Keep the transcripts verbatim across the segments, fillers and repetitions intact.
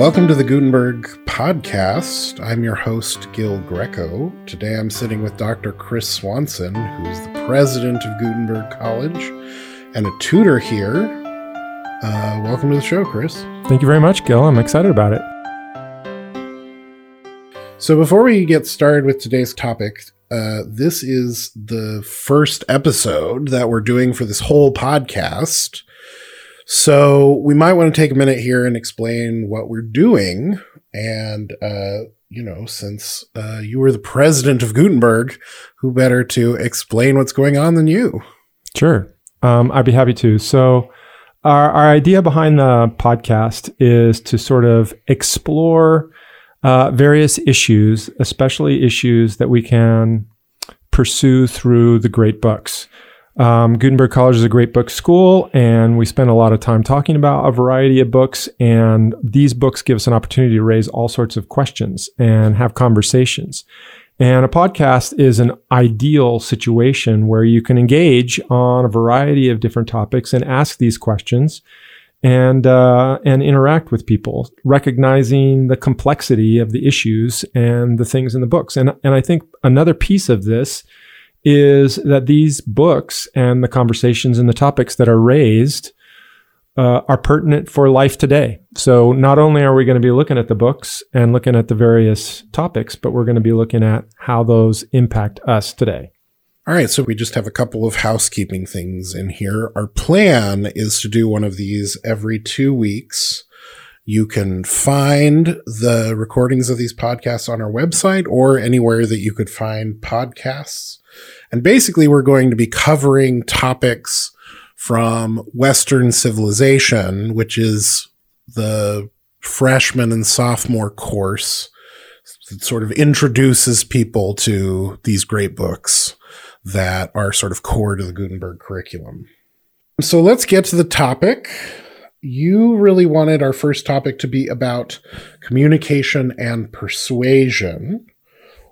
Welcome to the Gutenberg Podcast. I'm your host, Gil Greco. Today I'm sitting with Doctor Chris Swanson, who's the president of Gutenberg College and a tutor here. Uh, welcome to the show, Chris. Thank you very much, Gil. I'm excited about it. So before we get started with today's topic, uh, this is the first episode that we're doing for this whole podcast. So we might want to take a minute here and explain what we're doing. And, uh, you know, since uh, you were the president of Gutenberg, who better to explain what's going on than you? Sure. Um, I'd be happy to. So our, our idea behind the podcast is to sort of explore uh, various issues, especially issues that we can pursue through the great books. Um, Gutenberg College is a great book school, and we spend a lot of time talking about a variety of books, and these books give us an opportunity to raise all sorts of questions and have conversations. And a podcast is an ideal situation where you can engage on a variety of different topics and ask these questions and, uh, and interact with people, recognizing the complexity of the issues and the things in the books. And, and I think another piece of this is that these books and the conversations and the topics that are raised uh, are pertinent for life today. So not only are we going to be looking at the books and looking at the various topics, but we're going to be looking at how those impact us today. All right. So we just have a couple of housekeeping things in here. Our plan is to do one of these every two weeks. You can find the recordings of these podcasts on our website or anywhere that you could find podcasts. And basically, we're going to be covering topics from Western civilization, which is the freshman and sophomore course that sort of introduces people to these great books that are sort of core to the Gutenberg curriculum. So let's get to the topic. You really wanted our first topic to be about communication and persuasion.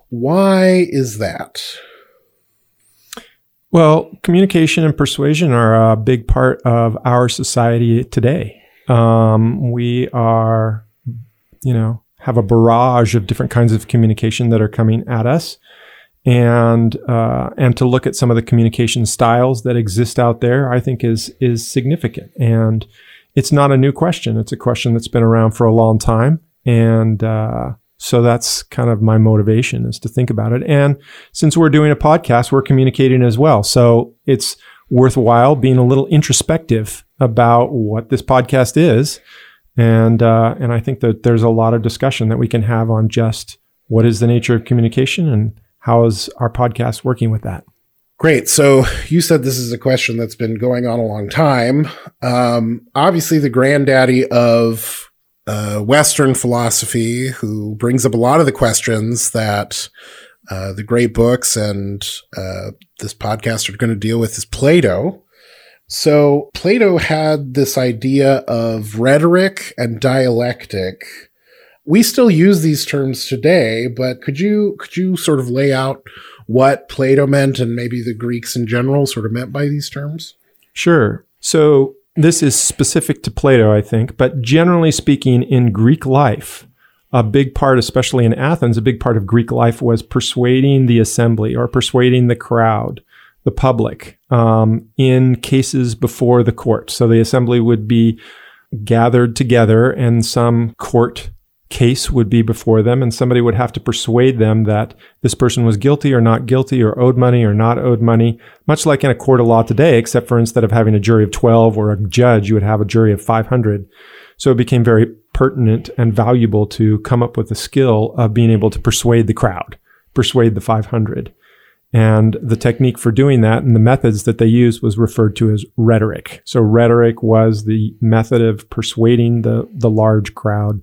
Why is that? Well, communication and persuasion are a big part of our society today. Um, we are, you know, have a barrage of different kinds of communication that are coming at us. And uh, and to look at some of the communication styles that exist out there, I think is is significant. And it's not a new question. It's a question that's been around for a long time. And uh So that's kind of my motivation, is to think about it. And since we're doing a podcast, we're communicating as well. So it's worthwhile being a little introspective about what this podcast is. And uh, and I think that there's a lot of discussion that we can have on just what is the nature of communication and how is our podcast working with that. Great. So you said this is a question that's been going on a long time. Um, obviously, the granddaddy of Uh, Western philosophy, who brings up a lot of the questions that uh, the great books and uh, this podcast are going to deal with, is Plato. So Plato had this idea of rhetoric and dialectic. We still use these terms today, but could you could you sort of lay out what Plato meant, and maybe the Greeks in general sort of meant by these terms? Sure. So this is specific to Plato, I think, but generally speaking, in Greek life, a big part, especially in Athens, a big part of Greek life was persuading the assembly or persuading the crowd, the public, um, in cases before the court. So the assembly would be gathered together and some court case would be before them, and somebody would have to persuade them that this person was guilty or not guilty, or owed money or not owed money, much like in a court of law today, except for instead of having a jury of twelve or a judge, you would have a jury of five hundred. So it became very pertinent and valuable to come up with the skill of being able to persuade the crowd, persuade the five hundred. And the technique for doing that and the methods that they used was referred to as rhetoric. So rhetoric was the method of persuading the, the large crowd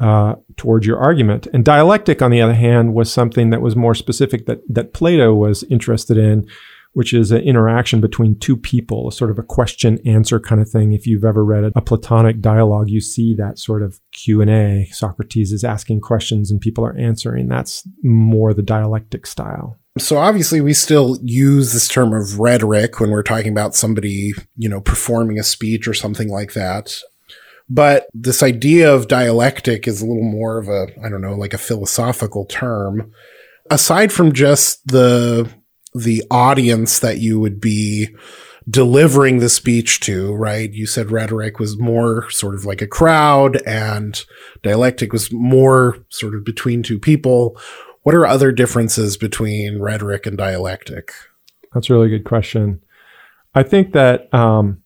Uh, towards your argument. And dialectic, on the other hand, was something that was more specific that, that Plato was interested in, which is an interaction between two people, a sort of a question-answer kind of thing. If you've ever read a, a Platonic dialogue, you see that sort of Q and A. Socrates is asking questions and people are answering. That's more the dialectic style. So obviously, we still use this term of rhetoric when we're talking about somebody, you know, performing a speech or something like that. But this idea of dialectic is a little more of a, I don't know, like a philosophical term. Aside from just the the audience that you would be delivering the speech to, right? You said rhetoric was more sort of like a crowd and dialectic was more sort of between two people. What are other differences between rhetoric and dialectic? That's a really good question. I think that um,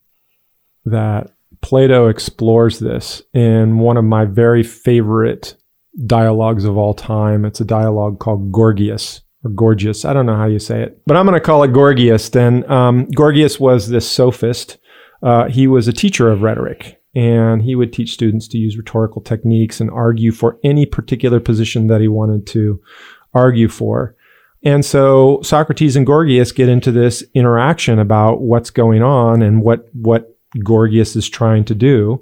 that Plato explores this in one of my very favorite dialogues of all time. It's a dialogue called Gorgias or Gorgias. I don't know how you say it, but I'm going to call it Gorgias. Then um, Gorgias was this sophist. Uh, he was a teacher of rhetoric, and he would teach students to use rhetorical techniques and argue for any particular position that he wanted to argue for. And so Socrates and Gorgias get into this interaction about what's going on and what what Gorgias is trying to do.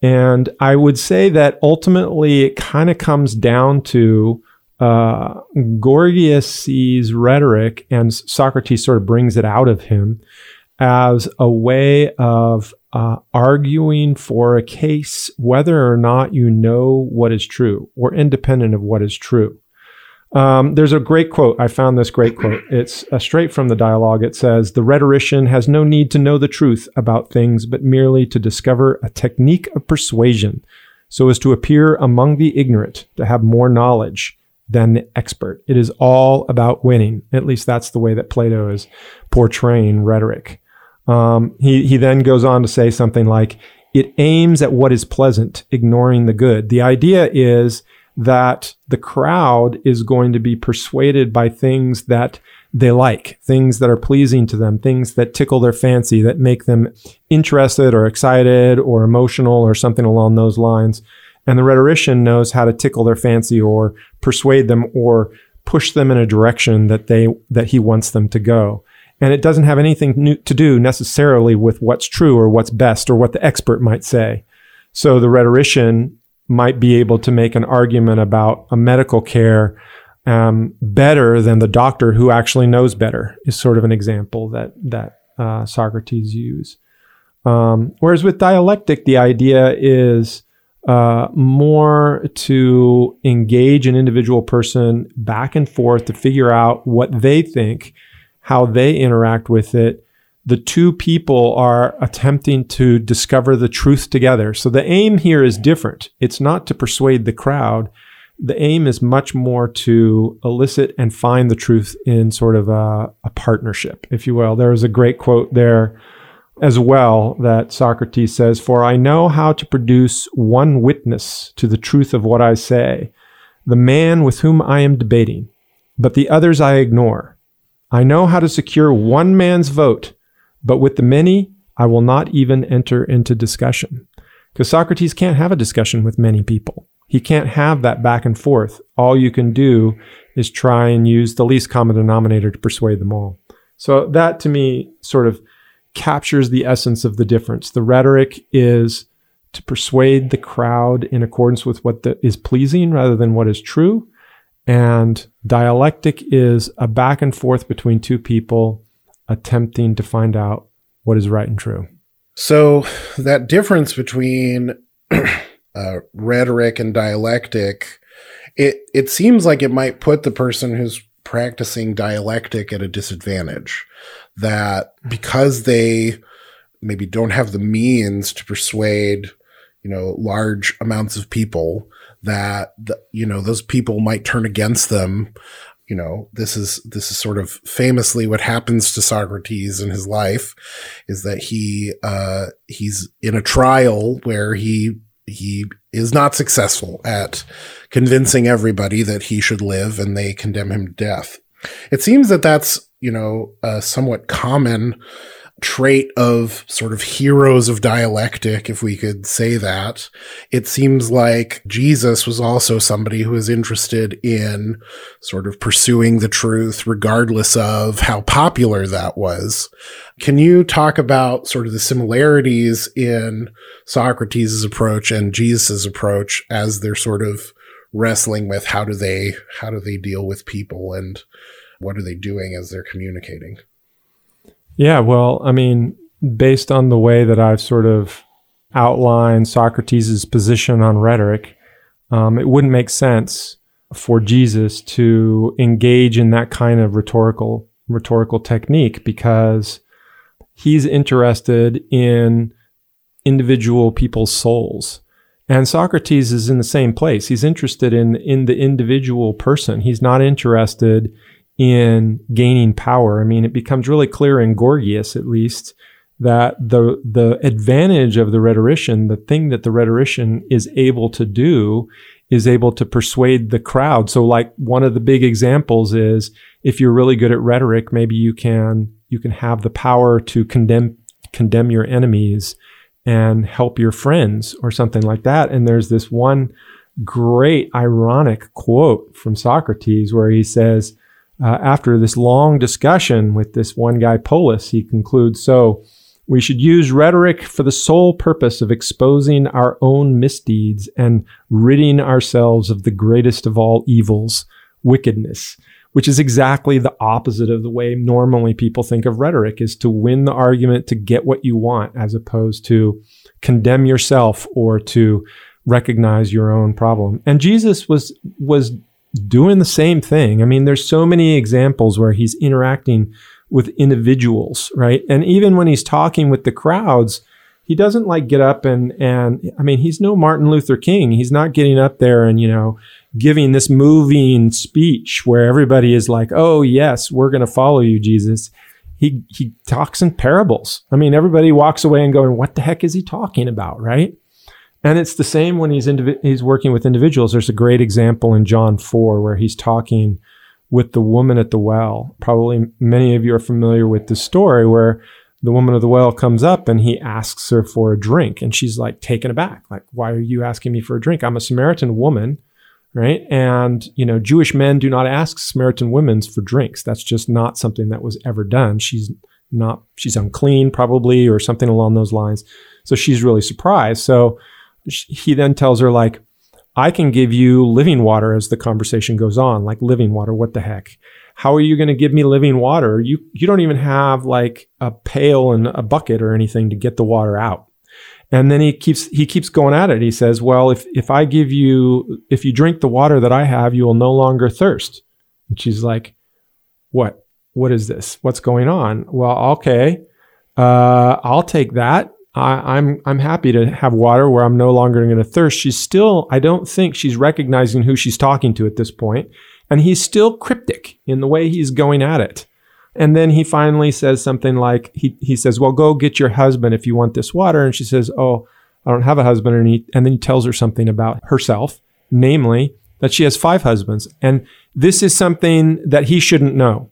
And I would say that ultimately it kind of comes down to uh, Gorgias sees rhetoric, and Socrates sort of brings it out of him, as a way of uh, arguing for a case, whether or not you know what is true or independent of what is true. Um, there's a great quote. I found this great quote. It's uh, straight from the dialogue. It says, "The rhetorician has no need to know the truth about things, but merely to discover a technique of persuasion so as to appear among the ignorant, to have more knowledge than the expert. It is all about winning." At least that's the way that Plato is portraying rhetoric. Um, he, he then goes on to say something like, "It aims at what is pleasant, ignoring the good." The idea is that the crowd is going to be persuaded by things that they like, things that are pleasing to them, things that tickle their fancy, that make them interested or excited or emotional or something along those lines. And the rhetorician knows how to tickle their fancy or persuade them or push them in a direction that they that he wants them to go. And it doesn't have anything new to do necessarily with what's true or what's best or what the expert might say. So the rhetorician might be able to make an argument about a medical care um, better than the doctor who actually knows better, is sort of an example that that uh, Socrates used. Um, whereas with dialectic, the idea is uh, more to engage an individual person back and forth to figure out what they think, how they interact with it. The two people are attempting to discover the truth together. So the aim here is different. It's not to persuade the crowd. The aim is much more to elicit and find the truth in sort of a, a partnership, if you will. There is a great quote there as well that Socrates says, "For I know how to produce one witness to the truth of what I say, the man with whom I am debating, but the others I ignore. I know how to secure one man's vote, but with the many, I will not even enter into discussion." Because Socrates can't have a discussion with many people. He can't have that back and forth. All you can do is try and use the least common denominator to persuade them all. So that, to me, sort of captures the essence of the difference. The rhetoric is to persuade the crowd in accordance with what the, is pleasing rather than what is true. And dialectic is a back and forth between two people attempting to find out what is right and true. So that difference between uh, rhetoric and dialectic, it, it seems like it might put the person who's practicing dialectic at a disadvantage, that because they maybe don't have the means to persuade, you know, large amounts of people, that, the, you know, those people might turn against them. You know, this is, this is sort of famously what happens to Socrates in his life, is that he, uh, he's in a trial where he, he is not successful at convincing everybody that he should live, and they condemn him to death. It seems that that's, you know, a somewhat common trait of sort of heroes of dialectic, if we could say that. It seems like Jesus was also somebody who was interested in sort of pursuing the truth, regardless of how popular that was. Can you talk about sort of the similarities in Socrates' approach and Jesus' approach as they're sort of wrestling with how do they, how do they deal with people, and what are they doing as they're communicating? Yeah, well, I mean, based on the way that I've sort of outline Socrates' position on rhetoric, um, it wouldn't make sense for Jesus to engage in that kind of rhetorical rhetorical technique, because he's interested in individual people's souls. And Socrates is in the same place. He's interested in, in the individual person. He's not interested in gaining power. I mean, it becomes really clear in Gorgias, at least, that the the advantage of the rhetorician, the thing that the rhetorician is able to do, is able to persuade the crowd. So like one of the big examples is, if you're really good at rhetoric, maybe you can you can have the power to condemn condemn your enemies and help your friends or something like that. And there's this one great ironic quote from Socrates where he says, uh, after this long discussion with this one guy, Polus, he concludes, so we should use rhetoric for the sole purpose of exposing our own misdeeds and ridding ourselves of the greatest of all evils, wickedness, which is exactly the opposite of the way normally people think of rhetoric, is to win the argument, to get what you want, as opposed to condemn yourself or to recognize your own problem. And Jesus was was doing the same thing. I mean, there's so many examples where he's interacting with individuals, right? And even when he's talking with the crowds, he doesn't like get up and, and I mean, he's no Martin Luther King. He's not getting up there and, you know, giving this moving speech where everybody is like, oh, yes, we're going to follow you, Jesus. He he talks in parables. I mean, everybody walks away and going, what the heck is he talking about, right? And it's the same when he's indivi- he's working with individuals. There's a great example in John four where he's talking with the woman at the well. Probably many of you are familiar with the story where the woman at the well comes up and he asks her for a drink. And she's like taken aback. Like, why are you asking me for a drink? I'm a Samaritan woman, right? And, you know, Jewish men do not ask Samaritan women for drinks. That's just not something that was ever done. She's not, she's unclean probably, or something along those lines. So she's really surprised. So he then tells her, like, I can give you living water as the conversation goes on, like living water. What the heck? How are you going to give me living water? You you don't even have like a pail and a bucket or anything to get the water out. And then he keeps he keeps going at it. He says, well, if if I give you, if you drink the water that I have, you will no longer thirst. And she's like, what? What is this? What's going on? Well, okay, uh, I'll take that. I, I'm I'm happy to have water where I'm no longer going to thirst. She's still, I don't think she's recognizing who she's talking to at this point. And he's still cryptic in the way he's going at it. And then he finally says something like, he he says, well, go get your husband if you want this water. And she says, oh, I don't have a husband. And, he, and then he tells her something about herself, namely that she has five husbands. And this is something that he shouldn't know.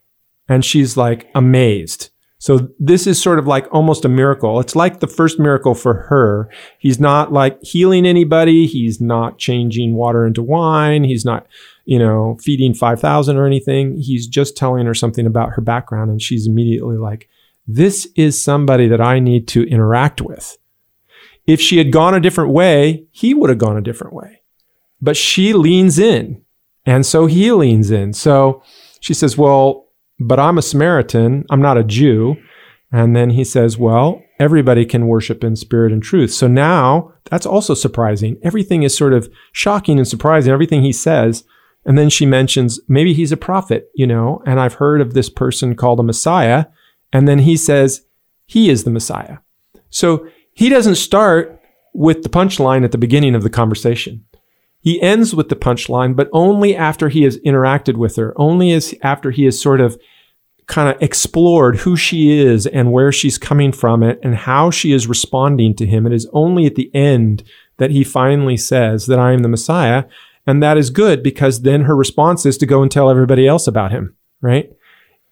And she's like amazed. So this is sort of like almost a miracle. It's like the first miracle for her. He's not like healing anybody. He's not changing water into wine. He's not, you know, feeding five thousand or anything. He's just telling her something about her background. And she's immediately like, this is somebody that I need to interact with. If she had gone a different way, he would have gone a different way. But she leans in. And so he leans in. So she says, well, but I'm a Samaritan, I'm not a Jew. And then he says, well, everybody can worship in spirit and truth. So now that's also surprising. Everything is sort of shocking and surprising, everything he says. And then she mentions, maybe he's a prophet, you know, and I've heard of this person called a Messiah. And then he says, he is the Messiah. So he doesn't start with the punchline at the beginning of the conversation. He ends with the punchline, but only after he has interacted with her, only as after he has sort of kind of explored who she is and where she's coming from it and how she is responding to him. It is only at the end that he finally says that I am the Messiah. And that is good, because then her response is to go and tell everybody else about him, right?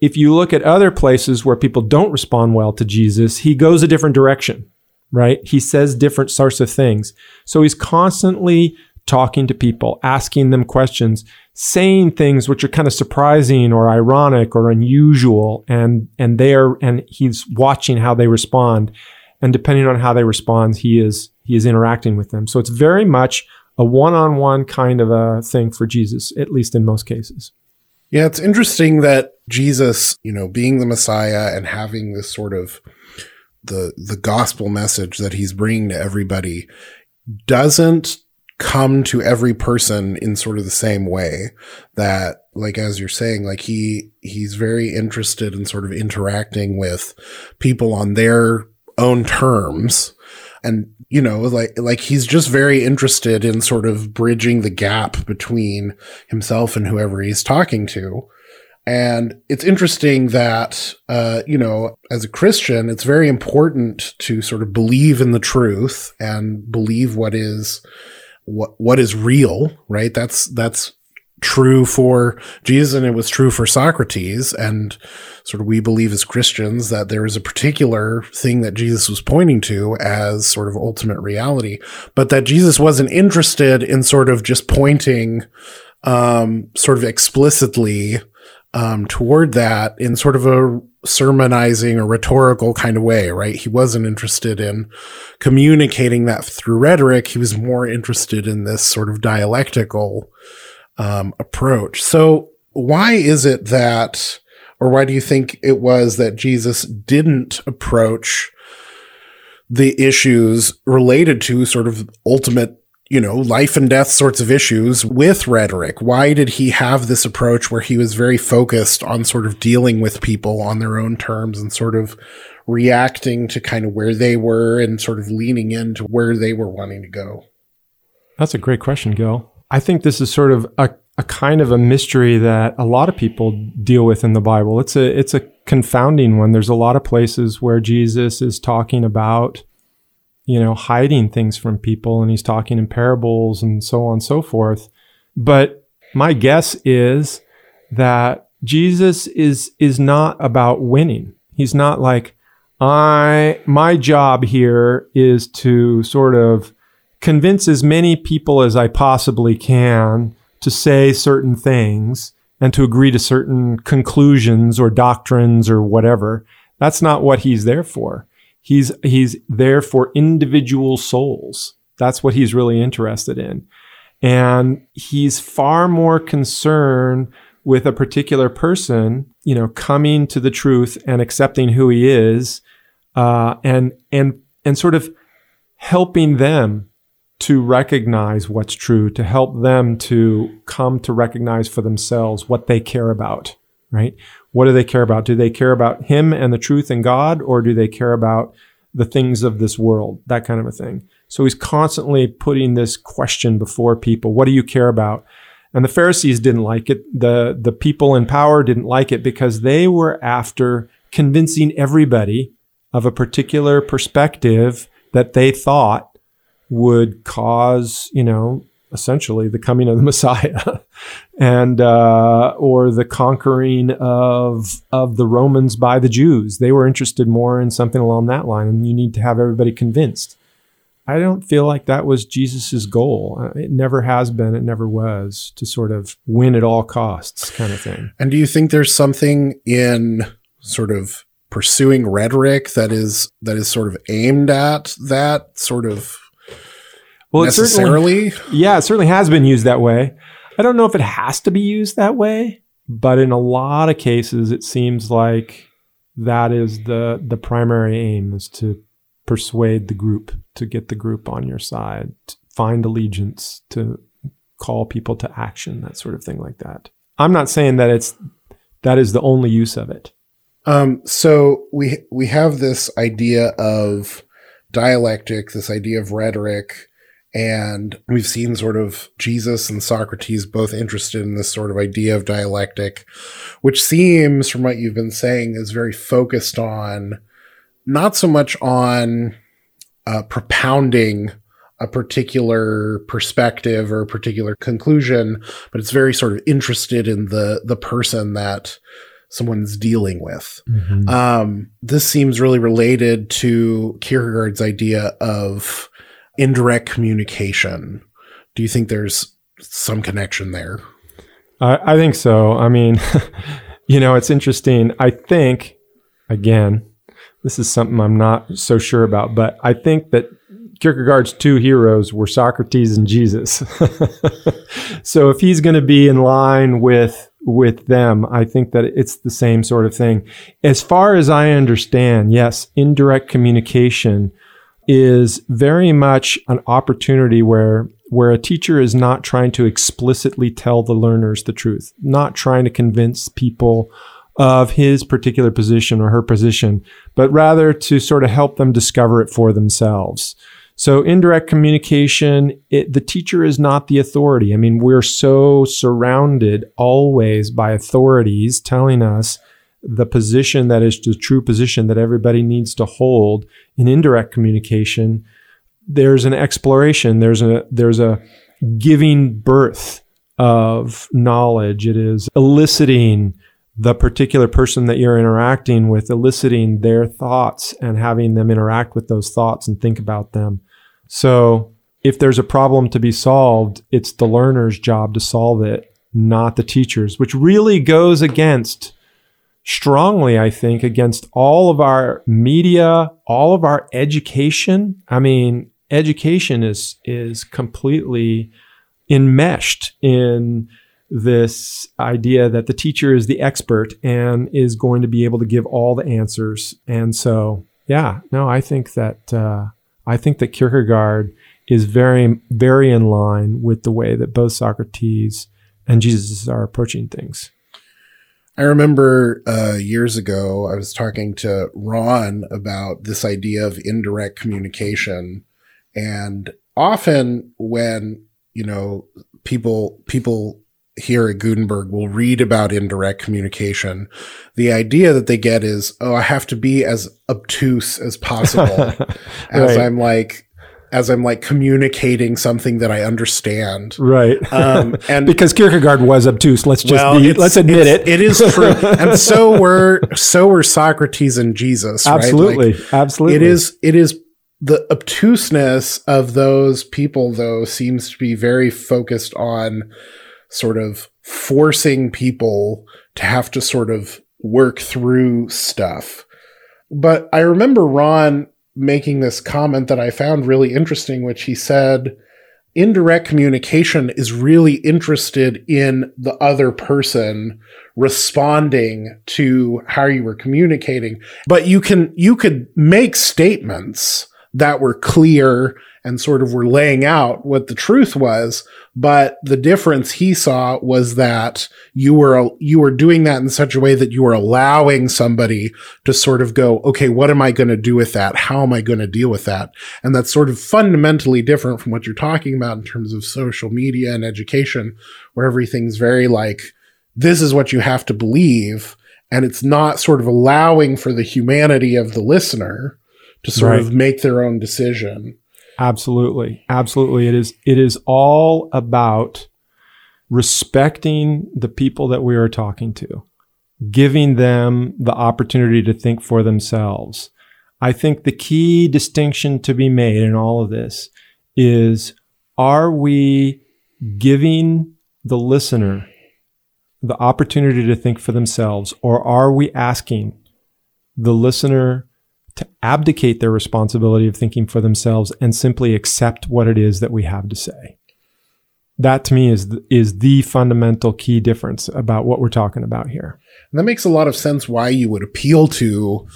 If you look at other places where people don't respond well to Jesus, he goes a different direction, right? He says different sorts of things. So he's constantly talking to people, asking them questions, saying things which are kind of surprising or ironic or unusual, and and they are, and he's watching how they respond, and depending on how they respond, he is he is interacting with them. So it's very much a one-on-one kind of a thing for Jesus, at least in most cases. Yeah, it's interesting that Jesus, you know, being the Messiah and having this sort of the the gospel message that he's bringing to everybody doesn't come to every person in sort of the same way that, like, as you're saying, like he, he's very interested in sort of interacting with people on their own terms. And, you know, like, like he's just very interested in sort of bridging the gap between himself and whoever he's talking to. And it's interesting that, uh, you know, as a Christian, it's very important to sort of believe in the truth and believe what is, what, what is real, right? That's, that's true for Jesus, and it was true for Socrates. And sort of we believe as Christians that there is a particular thing that Jesus was pointing to as sort of ultimate reality, but that Jesus wasn't interested in sort of just pointing, um, sort of explicitly, um, toward that in sort of a sermonizing or rhetorical kind of way, right? He wasn't interested in communicating that through rhetoric. He was more interested in this sort of dialectical, um, approach. So why is it that, or why do you think it was that Jesus didn't approach the issues related to sort of ultimate, you know, life and death sorts of issues with rhetoric? Why did he have this approach where he was very focused on sort of dealing with people on their own terms and sort of reacting to kind of where they were and sort of leaning into where they were wanting to go? That's a great question, Gil. I think this is sort of a, a kind of a mystery that a lot of people deal with in the Bible. It's a, it's a confounding one. There's a lot of places where Jesus is talking about, you know, hiding things from people, and he's talking in parables and so on and so forth. But my guess is that Jesus is, is not about winning. He's not like, I, my job here is to sort of convince as many people as I possibly can to say certain things and to agree to certain conclusions or doctrines or whatever. That's not what he's there for. He's, he's there for individual souls. That's what he's really interested in. And he's far more concerned with a particular person, you know, coming to the truth and accepting who he is, uh, and, and, and sort of helping them to recognize what's true, to help them to come to recognize for themselves what they care about, right? What do they care about? Do they care about him and the truth and God, or do they care about the things of this world? That kind of a thing. So he's constantly putting this question before people. What do you care about? And the Pharisees didn't like it. The, the people in power didn't like it because they were after convincing everybody of a particular perspective that they thought would cause, you know, essentially the coming of the Messiah and, uh, or the conquering of, of the Romans by the Jews. They were interested more in something along that line, and you need to have everybody convinced. I don't feel like that was Jesus's goal. It never has been. It never was, to sort of win at all costs kind of thing. And do you think there's something in sort of pursuing rhetoric that is, that is sort of aimed at that sort of, Well, it necessarily? Certainly, yeah, it certainly has been used that way. I don't know if it has to be used that way, but in a lot of cases, it seems like that is the, the primary aim, is to persuade the group, to get the group on your side, to find allegiance, to call people to action, that sort of thing like that. I'm not saying that it's, that is the only use of it. Um, so we, we have this idea of dialectic, this idea of rhetoric. And we've seen sort of Jesus and Socrates both interested in this sort of idea of dialectic, which seems, from what you've been saying, is very focused on, not so much on uh, propounding a particular perspective or a particular conclusion, but it's very sort of interested in the, the person that someone's dealing with. Mm-hmm. Um, this seems really related to Kierkegaard's idea of indirect communication. Do you think there's some connection there? Uh, I think so. I mean, you know, it's interesting. I think, again, this is something I'm not so sure about, but I think that Kierkegaard's two heroes were Socrates and Jesus. So if he's going to be in line with with them, I think that it's the same sort of thing. As far as I understand, yes, indirect communication is very much an opportunity where where a teacher is not trying to explicitly tell the learners the truth, not trying to convince people of his particular position or her position, but rather to sort of help them discover it for themselves. So indirect communication, it, the teacher is not the authority. I mean, we're so surrounded always by authorities telling us the position that is the true position that everybody needs to hold. In indirect communication, there's an exploration, there's a there's a giving birth of knowledge. It is eliciting the particular person that you're interacting with, eliciting their thoughts and having them interact with those thoughts and think about them. So if there's a problem to be solved, it's the learner's job to solve it, not the teacher's, which really goes against, strongly, I think, against all of our media, all of our education. I mean, education is is completely enmeshed in this idea that the teacher is the expert and is going to be able to give all the answers. And so, yeah, no, I think that uh, I think that Kierkegaard is very, very in line with the way that both Socrates and Jesus are approaching things. I remember uh, years ago, I was talking to Ron about this idea of indirect communication, and often when, you know, people people. here at Gutenberg will read about indirect communication, the idea that they get is, oh, I have to be as obtuse as possible right. as I'm like, as I'm like communicating something that I understand. Right. Um, and because Kierkegaard was obtuse, let's just well, be, let's admit it. It is true. And so were, so were Socrates and Jesus. Absolutely. Right? Like, Absolutely. It is, it is the obtuseness of those people though seems to be very focused on sort of forcing people to have to sort of work through stuff. But I remember Ron making this comment that I found really interesting, which he said, indirect communication is really interested in the other person responding to how you were communicating. But you can, you could make statements that were clear and sort of were laying out what the truth was. But the difference he saw was that you were, you were doing that in such a way that you were allowing somebody to sort of go, okay, what am I going to do with that? How am I going to deal with that? And that's sort of fundamentally different from what you're talking about in terms of social media and education, where everything's very like, this is what you have to believe. And it's not sort of allowing for the humanity of the listener to sort right. of make their own decision. Absolutely. Absolutely. It is, it is all about respecting the people that we are talking to, giving them the opportunity to think for themselves. I think the key distinction to be made in all of this is, are we giving the listener the opportunity to think for themselves, or are we asking the listener to abdicate their responsibility of thinking for themselves and simply accept what it is that we have to say? That to me is the, is the fundamental key difference about what we're talking about here. And that makes a lot of sense why you would appeal to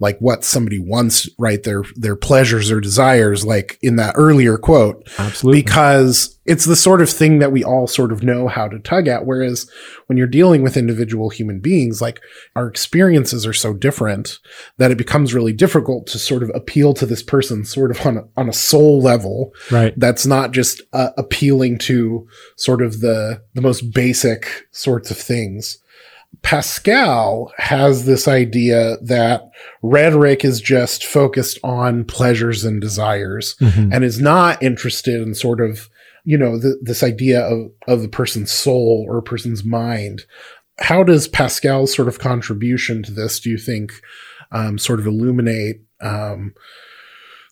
like what somebody wants, right? Their, their pleasures or desires, like in that earlier quote. Absolutely. Because it's the sort of thing that we all sort of know how to tug at. Whereas when you're dealing with individual human beings, like our experiences are so different that it becomes really difficult to sort of appeal to this person sort of on a, on a soul level. Right. That's not just uh, appealing to sort of the, the most basic sorts of things. Pascal has this idea that rhetoric is just focused on pleasures and desires, mm-hmm. and is not interested in sort of, you know, th- this idea of, of the person's soul or a person's mind. How does Pascal's sort of contribution to this, do you think, um, sort of illuminate um,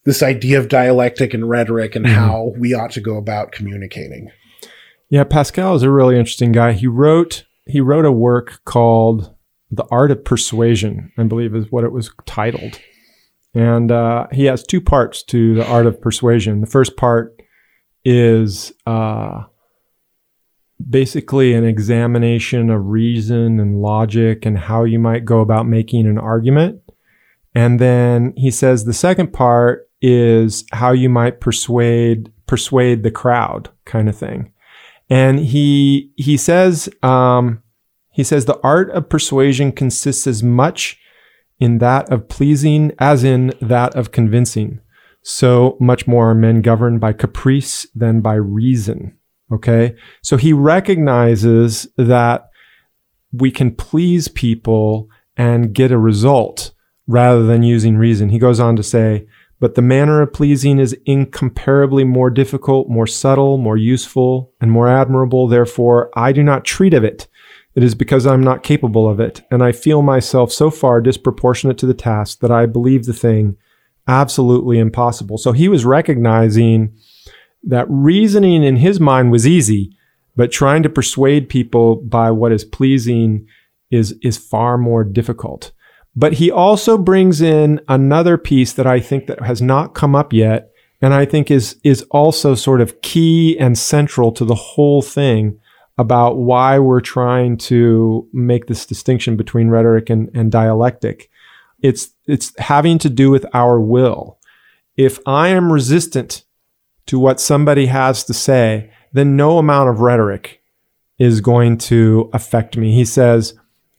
this idea of dialectic and rhetoric and mm-hmm. how we ought to go about communicating? Yeah, Pascal is a really interesting guy. He wrote... He wrote a work called The Art of Persuasion, I believe is what it was titled. And uh, he has two parts to The Art of Persuasion. The first part is uh, basically an examination of reason and logic and how you might go about making an argument. And then he says the second part is how you might persuade persuade the crowd, kind of thing. And he he says um, he says the art of persuasion consists as much in that of pleasing as in that of convincing. So much more are men governed by caprice than by reason. Okay, so he recognizes that we can please people and get a result rather than using reason. He goes on to say, but the manner of pleasing is incomparably more difficult, more subtle, more useful, and more admirable. Therefore, I do not treat of it. It is because I'm not capable of it, and I feel myself so far disproportionate to the task that I believe the thing absolutely impossible. So he was recognizing that reasoning in his mind was easy, but trying to persuade people by what is pleasing is, is far more difficult. But he also brings in another piece that I think that has not come up yet, and I think is, is also sort of key and central to the whole thing about why we're trying to make this distinction between rhetoric and, and dialectic. It's, it's having to do with our will. If I am resistant to what somebody has to say, then no amount of rhetoric is going to affect me. He says,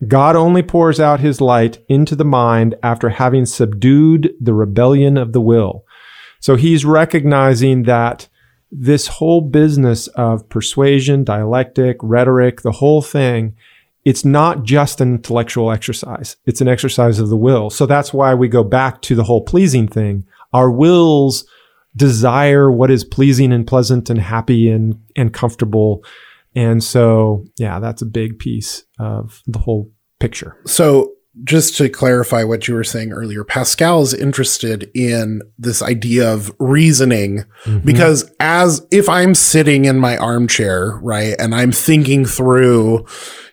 God only pours out his light into the mind after having subdued the rebellion of the will. So he's recognizing that this whole business of persuasion, dialectic, rhetoric, the whole thing, it's not just an intellectual exercise. It's an exercise of the will. So that's why we go back to the whole pleasing thing. Our wills desire what is pleasing and pleasant and happy and, and comfortable. And so, yeah, that's a big piece of the whole picture. So just to clarify what you were saying earlier, Pascal's interested in this idea of reasoning, mm-hmm. because as if I'm sitting in my armchair, right, and I'm thinking through,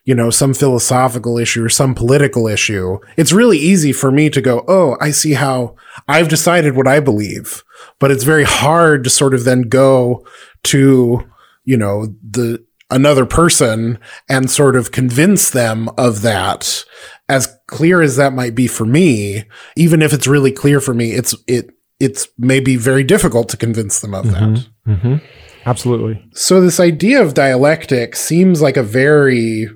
you know, some philosophical issue or some political issue, it's really easy for me to go, oh, I see how I've decided what I believe. But it's very hard to sort of then go to, you know, the another person and sort of convince them of that. As clear as that might be for me, even if it's really clear for me, it's it it's maybe very difficult to convince them of mm-hmm. that. Mm-hmm. Absolutely. So this idea of dialectic seems like a very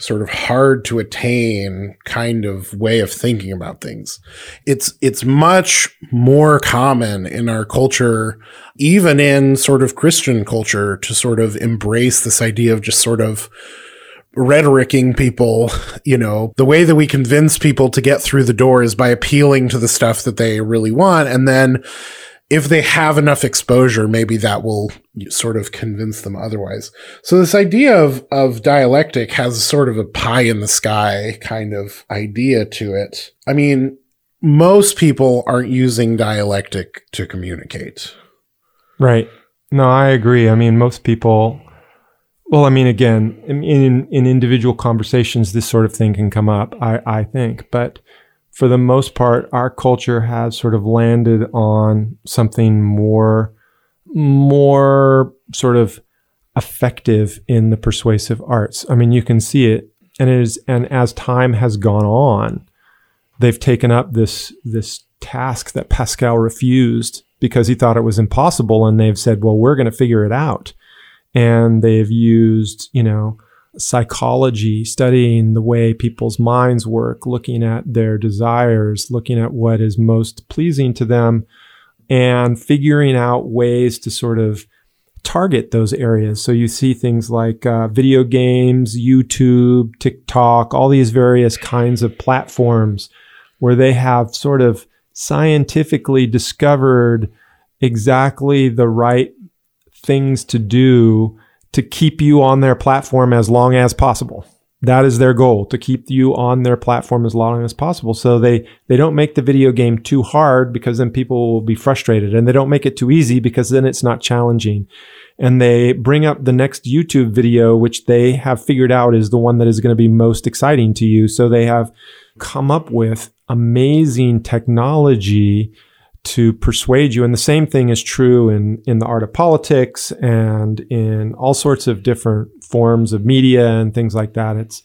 sort of hard to attain kind of way of thinking about things. It's it's much more common in our culture, even in sort of Christian culture, to sort of embrace this idea of just sort of rhetoricking people. You know, the way that we convince people to get through the door is by appealing to the stuff that they really want. And then if they have enough exposure, maybe that will sort of convince them otherwise. So this idea of, of dialectic has sort of a pie in the sky kind of idea to it. I mean, most people aren't using dialectic to communicate. Right. No, I agree. I mean, most people, well, I mean, again, in, in, in individual conversations, this sort of thing can come up, I, I think, but for the most part, our culture has sort of landed on something more, more sort of effective in the persuasive arts. I mean, you can see it, and it is, and as time has gone on, they've taken up this this task that Pascal refused because he thought it was impossible, and they've said, "Well, we're going to figure it out," and they've used, you know, psychology, studying the way people's minds work, looking at their desires, looking at what is most pleasing to them, and figuring out ways to sort of target those areas. So you see things like uh, video games, YouTube, TikTok, all these various kinds of platforms where they have sort of scientifically discovered exactly the right things to do to keep you on their platform as long as possible. That is their goal, to keep you on their platform as long as possible. So they, they don't make the video game too hard because then people will be frustrated, and they don't make it too easy because then it's not challenging. And they bring up the next YouTube video, which they have figured out is the one that is going to be most exciting to you. So they have come up with amazing technology to persuade you. And the same thing is true in, in the art of politics and in all sorts of different forms of media and things like that. It's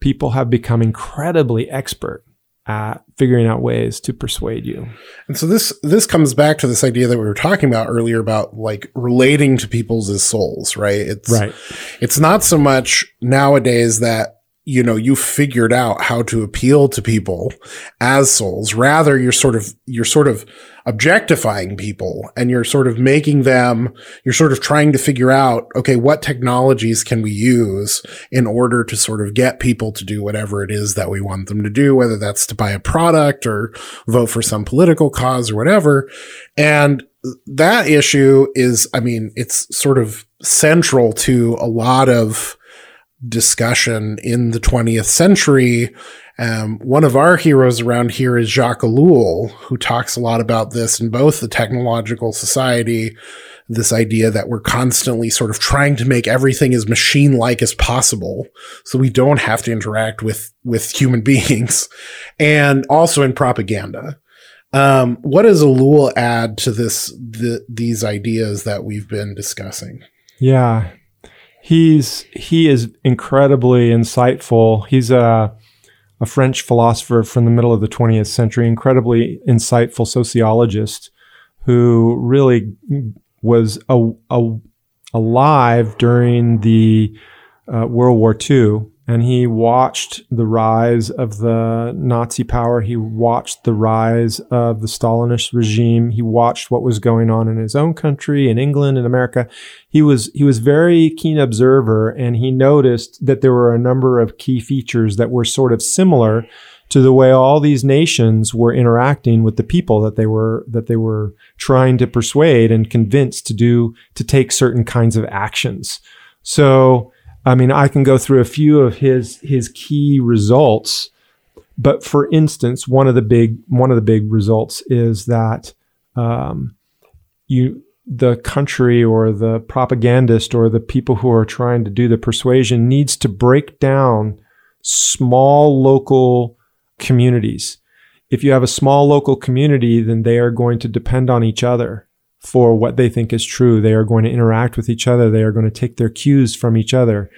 people have become incredibly expert at figuring out ways to persuade you. And so this this comes back to this idea that we were talking about earlier about like relating to people's as souls, right? It's right. It's not so much nowadays that, you know, you figured out how to appeal to people as souls. Rather, you're sort of you're sort of objectifying people, and you're sort of making them, you're sort of trying to figure out, okay, what technologies can we use in order to sort of get people to do whatever it is that we want them to do, whether that's to buy a product or vote for some political cause or whatever. And that issue is, I mean, it's sort of central to a lot of discussion in the twentieth century. Um, one of our heroes around here is Jacques Ellul, who talks a lot about this in both the technological society, this idea that we're constantly sort of trying to make everything as machine-like as possible so we don't have to interact with, with human beings, and also in propaganda. Um, what does Ellul add to this, the, these ideas that we've been discussing? Yeah. He's he is incredibly insightful. He's a a French philosopher from the middle of the twentieth century, incredibly insightful sociologist who really was a, a, alive during the uh, World War Two, and he watched the rise of the Nazi power. He watched the rise of the Stalinist regime. He watched what was going on in his own country, in England, in America. He was he was very keen observer, and he noticed that there were a number of key features that were sort of similar to the way all these nations were interacting with the people that they were that they were trying to persuade and convince to do to take certain kinds of actions. So, I mean, I can go through a few of his his key results, but for instance, one of the big one of the big results is that um, you. the country or the propagandist or the people who are trying to do the persuasion needs to break down small local communities. If you have a small local community, then they are going to depend on each other for what they think is true. They are going to interact with each other. They are going to take their cues from each other,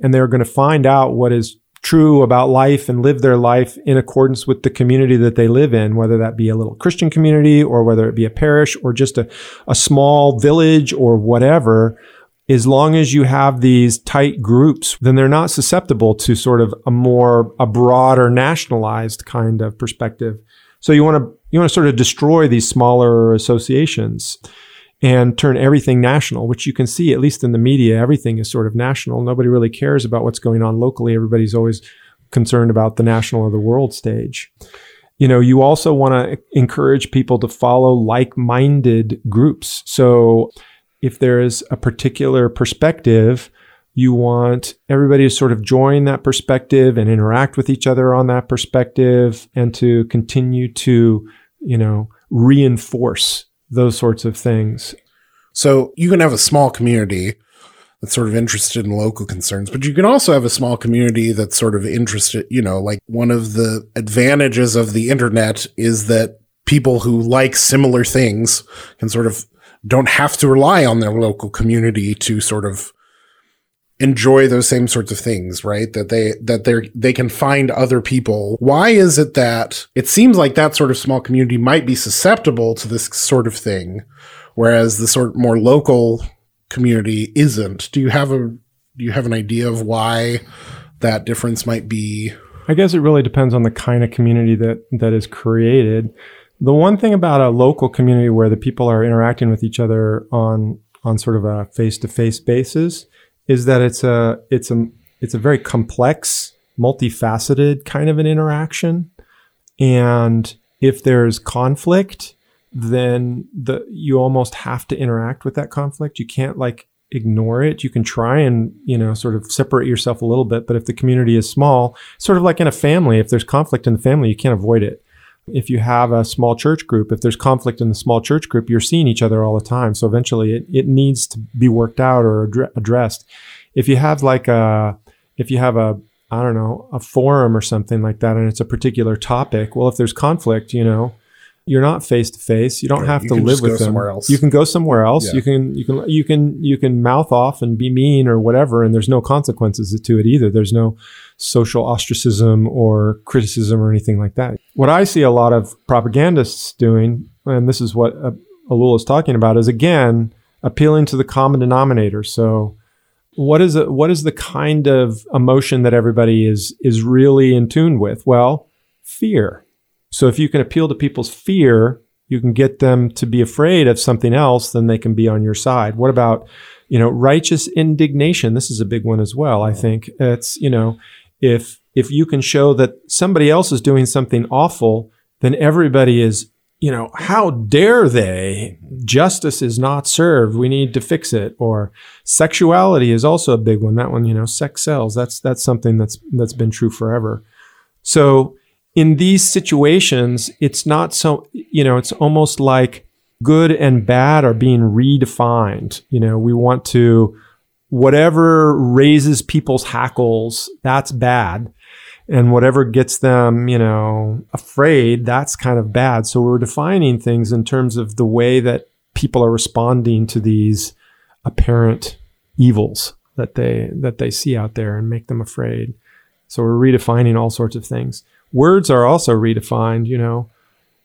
and they're going to find out what is true about life and live their life in accordance with the community that they live in, whether that be a little Christian community or whether it be a parish or just a, a small village or whatever. As long as you have these tight groups, then they're not susceptible to sort of a more, a broader nationalized kind of perspective. So you want to, you want to sort of destroy these smaller associations and turn everything national, which you can see, at least in the media, everything is sort of national. Nobody really cares about what's going on locally. Everybody's always concerned about the national or the world stage. You know, you also want to encourage people to follow like-minded groups. So if there is a particular perspective, you want everybody to sort of join that perspective and interact with each other on that perspective and to continue to, you know, reinforce those sorts of things. So you can have a small community that's sort of interested in local concerns, but you can also have a small community that's sort of interested, you know, like one of the advantages of the internet is that people who like similar things can sort of don't have to rely on their local community to sort of enjoy those same sorts of things, right? That they, that they're, they can find other people. Why is it that it seems like that sort of small community might be susceptible to this sort of thing, whereas the sort of more local community isn't? Do you have a, do you have an idea of why that difference might be? I guess it really depends on the kind of community that, that is created. The one thing about a local community where the people are interacting with each other on, on sort of a face-to-face basis is that it's a it's a it's a very complex, multifaceted kind of an interaction, and if there's conflict, then the you almost have to interact with that conflict. You can't like ignore it. You can try and, you know, sort of separate yourself a little bit, but if the community is small, sort of like in a family, if there's conflict in the family, you can't avoid it. If you have a small church group, if there's conflict in the small church group, you're seeing each other all the time. So eventually it, it needs to be worked out or adre- addressed. If you have like a, if you have a, I don't know, a forum or something like that, and it's a particular topic, well, if there's conflict, you know, You're not face to face. You don't right. have you to live with them. You can go somewhere else. Yeah. You can you can you can you can mouth off and be mean or whatever, and there's no consequences to it either. There's no social ostracism or criticism or anything like that. What I see a lot of propagandists doing, and this is what uh, Ellul is talking about, is again appealing to the common denominator. So, what is it? What is the kind of emotion that everybody is is really in tune with? Well, fear. So if you can appeal to people's fear, you can get them to be afraid of something else, then they can be on your side. What about, you know, righteous indignation? This is a big one as well, I think. It's, you know, if if you can show that somebody else is doing something awful, then everybody is, you know, how dare they? Justice is not served. We need to fix it. Or sexuality is also a big one. That one, you know, sex sells. That's that's something that's that's been true forever. So in these situations, it's not so, you know, it's almost like good and bad are being redefined. You know, we want to, whatever raises people's hackles, that's bad. And whatever gets them, you know, afraid, that's kind of bad. So we're defining things in terms of the way that people are responding to these apparent evils that they, that they see out there and make them afraid. So we're redefining all sorts of things. Words are also redefined, you know.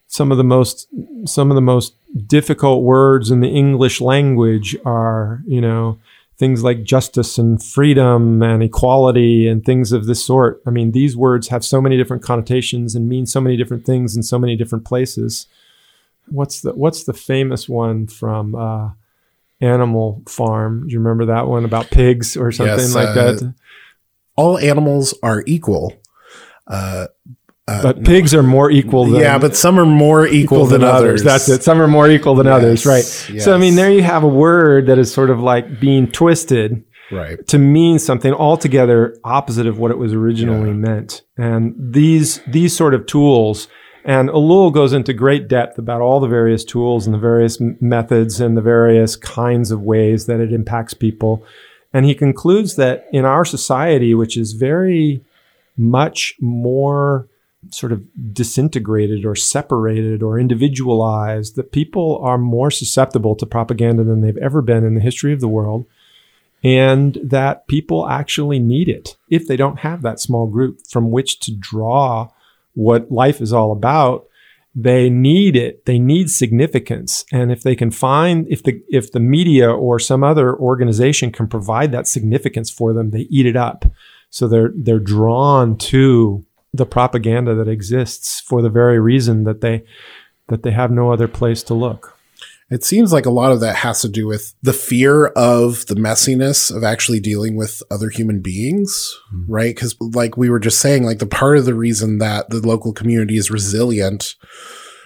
Some of the most some of the most difficult words in the English language are, you know, things like justice and freedom and equality and things of this sort. I mean, these words have so many different connotations and mean so many different things in so many different places. What's the what's the famous one from uh, Animal Farm? Do you remember that one about pigs or something yes, like uh, that? All animals are equal. Uh, Uh, but pigs are more equal than yeah, but some are more equal, equal than, than others. others. That's it. Some are more equal than yes, others, right? Yes. So, I mean, there you have a word that is sort of like being twisted right. to mean something altogether opposite of what it was originally yeah. meant. And these these sort of tools, and Ellul goes into great depth about all the various tools and the various methods and the various kinds of ways that it impacts people. And he concludes that in our society, which is very much more sort of disintegrated or separated or individualized, that people are more susceptible to propaganda than they've ever been in the history of the world, and that people actually need it if they don't have that small group from which to draw what life is all about. They need it. They need significance. And if they can find, if the if the media or some other organization can provide that significance for them, they eat it up. So they're they're drawn to the propaganda that exists for the very reason that they that they have no other place to look. It seems like a lot of that has to do with the fear of the messiness of actually dealing with other human beings, mm-hmm. right? Because like we were just saying, like the part of the reason that the local community is resilient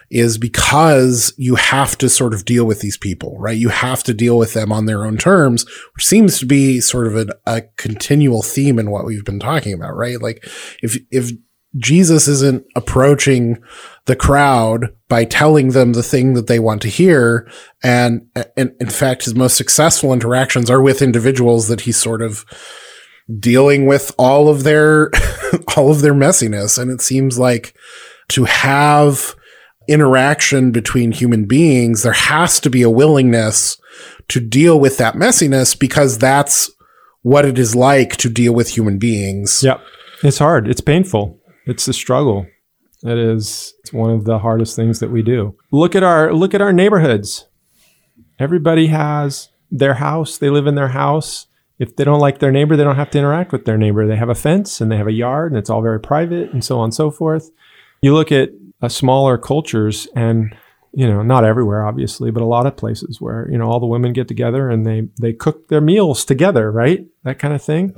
is because you have to sort of deal with these people, right? You have to deal with them on their own terms, which seems to be sort of an, a continual theme in what we've been talking about, right? Like if if Jesus isn't approaching the crowd by telling them the thing that they want to hear. And, and in fact, his most successful interactions are with individuals that he's sort of dealing with all of their, all of their messiness. And it seems like to have interaction between human beings, there has to be a willingness to deal with that messiness because that's what it is like to deal with human beings. Yep. It's hard. It's painful. It's a struggle. It is. It's one of the hardest things that we do. Look at our look at our neighborhoods. Everybody has their house. They live in their house. If they don't like their neighbor, they don't have to interact with their neighbor. They have a fence and they have a yard, and it's all very private, and so on and so forth. You look at uh, smaller cultures, and you know, not everywhere, obviously, but a lot of places where you know all the women get together and they they cook their meals together, right? That kind of thing.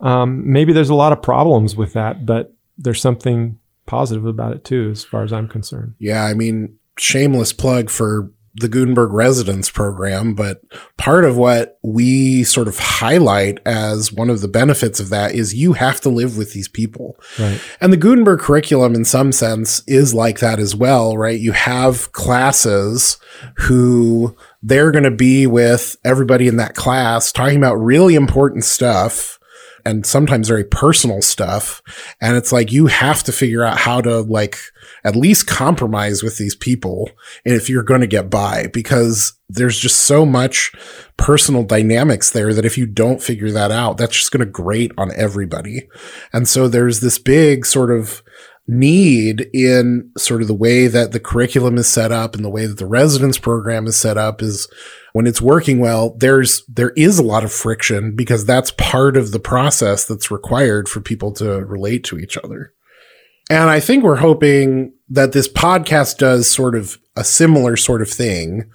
Um, maybe there's a lot of problems with that, but there's something positive about it too, as far as I'm concerned. Yeah. I mean, shameless plug for the Gutenberg Residence Program, but part of what we sort of highlight as one of the benefits of that is you have to live with these people. Right. And the Gutenberg curriculum in some sense is like that as well, right? You have classes who they're going to be with everybody in that class talking about really important stuff and sometimes very personal stuff. And it's like, you have to figure out how to like at least compromise with these people if you're going to get by, because there's just so much personal dynamics there that if you don't figure that out, that's just going to grate on everybody. And so there's this big sort of need in sort of the way that the curriculum is set up and the way that the residence program is set up is when it's working well, there's, there is a lot of friction because that's part of the process that's required for people to relate to each other. And I think we're hoping that this podcast does sort of a similar sort of thing.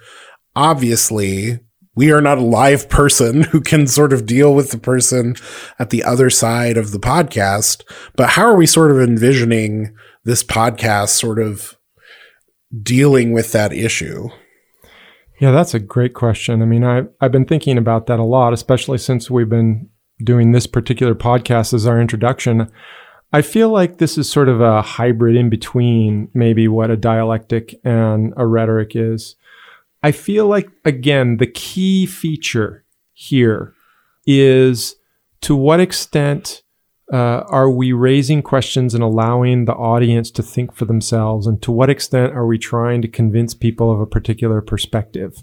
Obviously, we are not a live person who can sort of deal with the person at the other side of the podcast, but how are we sort of envisioning this podcast sort of dealing with that issue? Yeah, that's a great question. I mean, I, I've been thinking about that a lot, especially since we've been doing this particular podcast as our introduction. I feel like this is sort of a hybrid in between maybe what a dialectic and a rhetoric is. I feel like, again, the key feature here is to what extent uh, are we raising questions and allowing the audience to think for themselves, and to what extent are we trying to convince people of a particular perspective?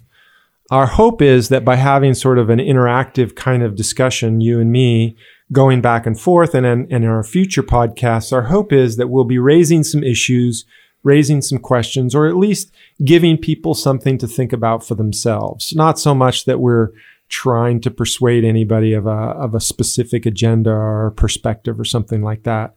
Our hope is that by having sort of an interactive kind of discussion, you and me, going back and forth, and in, in our future podcasts, our hope is that we'll be raising some issues, raising some questions, or at least giving people something to think about for themselves. Not so much that we're trying to persuade anybody of a, of a specific agenda or perspective or something like that.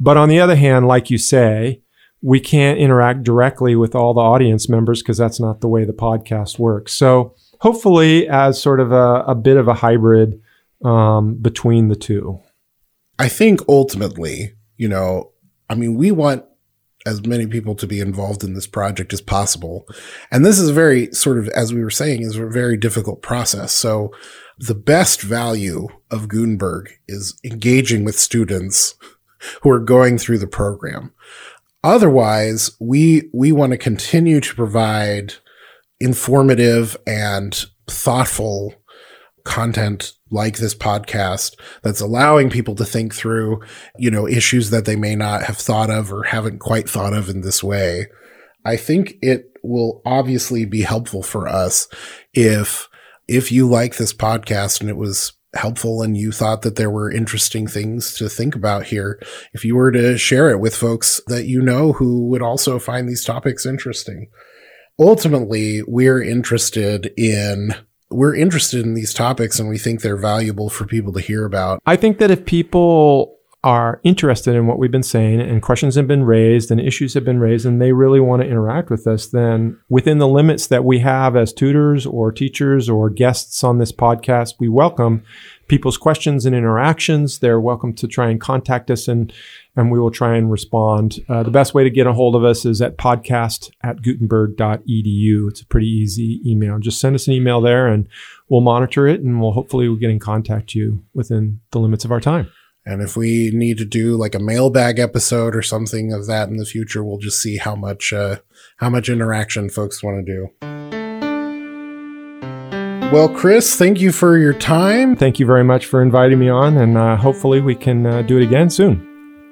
But on the other hand, like you say, we can't interact directly with all the audience members because that's not the way the podcast works. So hopefully as sort of a, a bit of a hybrid um, between the two. I think ultimately, you know, I mean, we want as many people to be involved in this project as possible. And this is very sort of, as we were saying, is a very difficult process. So the best value of Gutenberg is engaging with students who are going through the program. Otherwise, we, we want to continue to provide informative and thoughtful content like this podcast that's allowing people to think through, you know, issues that they may not have thought of or haven't quite thought of in this way. I think it will obviously be helpful for us if, if you like this podcast and it was helpful and you thought that there were interesting things to think about here, if you were to share it with folks that you know who would also find these topics interesting. Ultimately, we're interested in We're interested in these topics and we think they're valuable for people to hear about. I think that if people are interested in what we've been saying and questions have been raised and issues have been raised and they really want to interact with us, then within the limits that we have as tutors or teachers or guests on this podcast, we welcome people's questions and interactions. They're welcome to try and contact us and and we will try and respond. Uh, the best way to get a hold of us is at podcast at gutenberg dot e d u. It's a pretty easy email. Just send us an email there and we'll monitor it and we'll hopefully we'll get in contact you within the limits of our time. And if we need to do like a mailbag episode or something of that in the future, we'll just see how much uh, how much interaction folks want to do. Well, Chris, thank you for your time. Thank you very much for inviting me on, and uh, hopefully we can uh, do it again soon.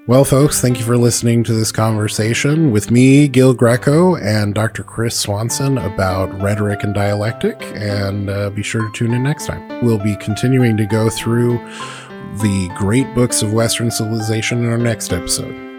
Well, folks, thank you for listening to this conversation with me, Gil Greco, and Doctor Chris Swanson about rhetoric and dialectic, and uh, be sure to tune in next time. We'll be continuing to go through the great books of Western civilization in our next episode.